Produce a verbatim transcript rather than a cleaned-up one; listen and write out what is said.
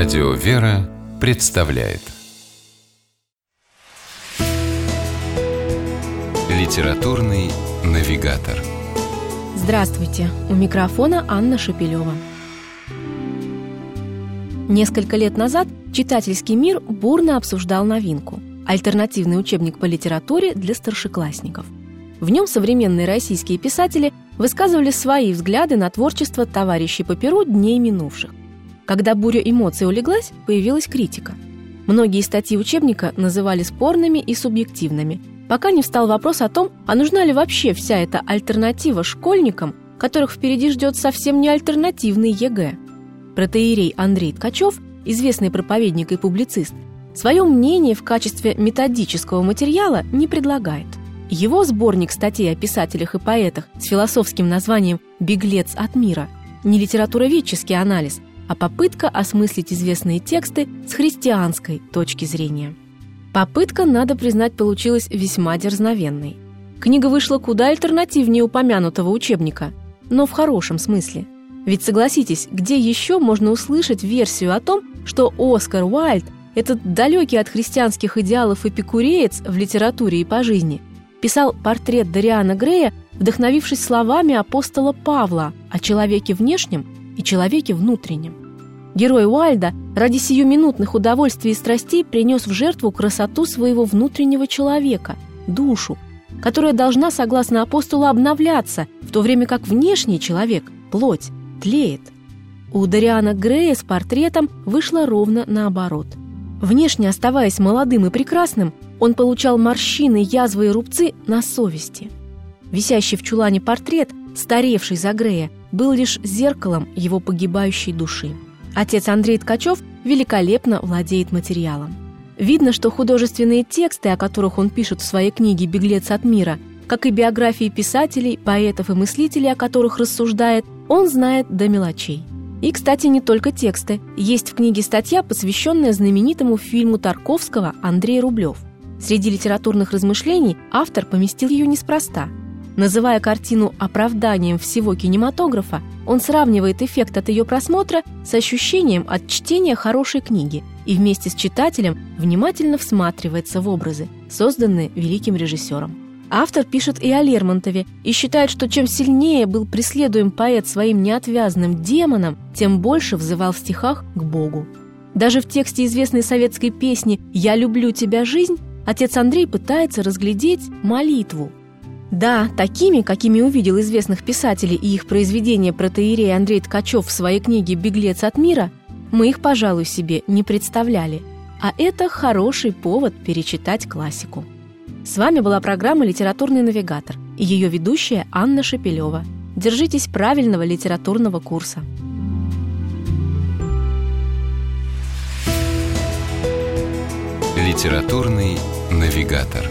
Радио «Вера» представляет Литературный навигатор. Здравствуйте! У микрофона Анна Шапилёва. Несколько лет назад читательский мир бурно обсуждал новинку – альтернативный учебник по литературе для старшеклассников. В нем современные российские писатели высказывали свои взгляды на творчество товарищей по перу дней минувших. Когда буря эмоций улеглась, появилась критика. Многие статьи учебника называли спорными и субъективными, пока не встал вопрос о том, а нужна ли вообще вся эта альтернатива школьникам, которых впереди ждет совсем не альтернативный ЕГЭ. Протоиерей Андрей Ткачёв, известный проповедник и публицист, свое мнение в качестве методического материала не предлагает. Его сборник статей о писателях и поэтах с философским названием «Беглец от мира» не литературоведческий анализ, а попытка осмыслить известные тексты с христианской точки зрения. Попытка, надо признать, получилась весьма дерзновенной. Книга вышла куда альтернативнее упомянутого учебника, но в хорошем смысле. Ведь, согласитесь, где еще можно услышать версию о том, что Оскар Уайльд, этот далекий от христианских идеалов эпикуреец в литературе и по жизни, писал портрет Дориана Грея, вдохновившись словами апостола Павла о человеке внешнем и человеке внутреннем. Герой Уайльда ради сиюминутных удовольствий и страстей принес в жертву красоту своего внутреннего человека, душу, которая должна, согласно апостолу, обновляться, в то время как внешний человек, плоть, тлеет. У Дориана Грея с портретом вышло ровно наоборот. Внешне оставаясь молодым и прекрасным, он получал морщины, язвы и рубцы на совести. Висящий в чулане портрет, старевший за Грея, был лишь зеркалом его погибающей души. Отец Андрей Ткачёв великолепно владеет материалом. Видно, что художественные тексты, о которых он пишет в своей книге «Беглец от мира», как и биографии писателей, поэтов и мыслителей, о которых рассуждает, он знает до мелочей. И, кстати, не только тексты. Есть в книге статья, посвященная знаменитому фильму Тарковского «Андрей Рублев». Среди литературных размышлений автор поместил ее неспроста. Называя картину оправданием всего кинематографа, он сравнивает эффект от ее просмотра с ощущением от чтения хорошей книги и вместе с читателем внимательно всматривается в образы, созданные великим режиссером. Автор пишет и о Лермонтове и считает, что чем сильнее был преследуем поэт своим неотвязным демоном, тем больше взывал в стихах к Богу. Даже в тексте известной советской песни «Я люблю тебя, жизнь» отец Андрей пытается разглядеть молитву. Да, такими, какими увидел известных писателей и их произведения протоиерей Андрей Ткачёв в своей книге «Беглец от мира», мы их, пожалуй, себе не представляли. А это хороший повод перечитать классику. С вами была программа «Литературный навигатор» и ее ведущая Анна Шапилёва. Держитесь правильного литературного курса. Литературный навигатор.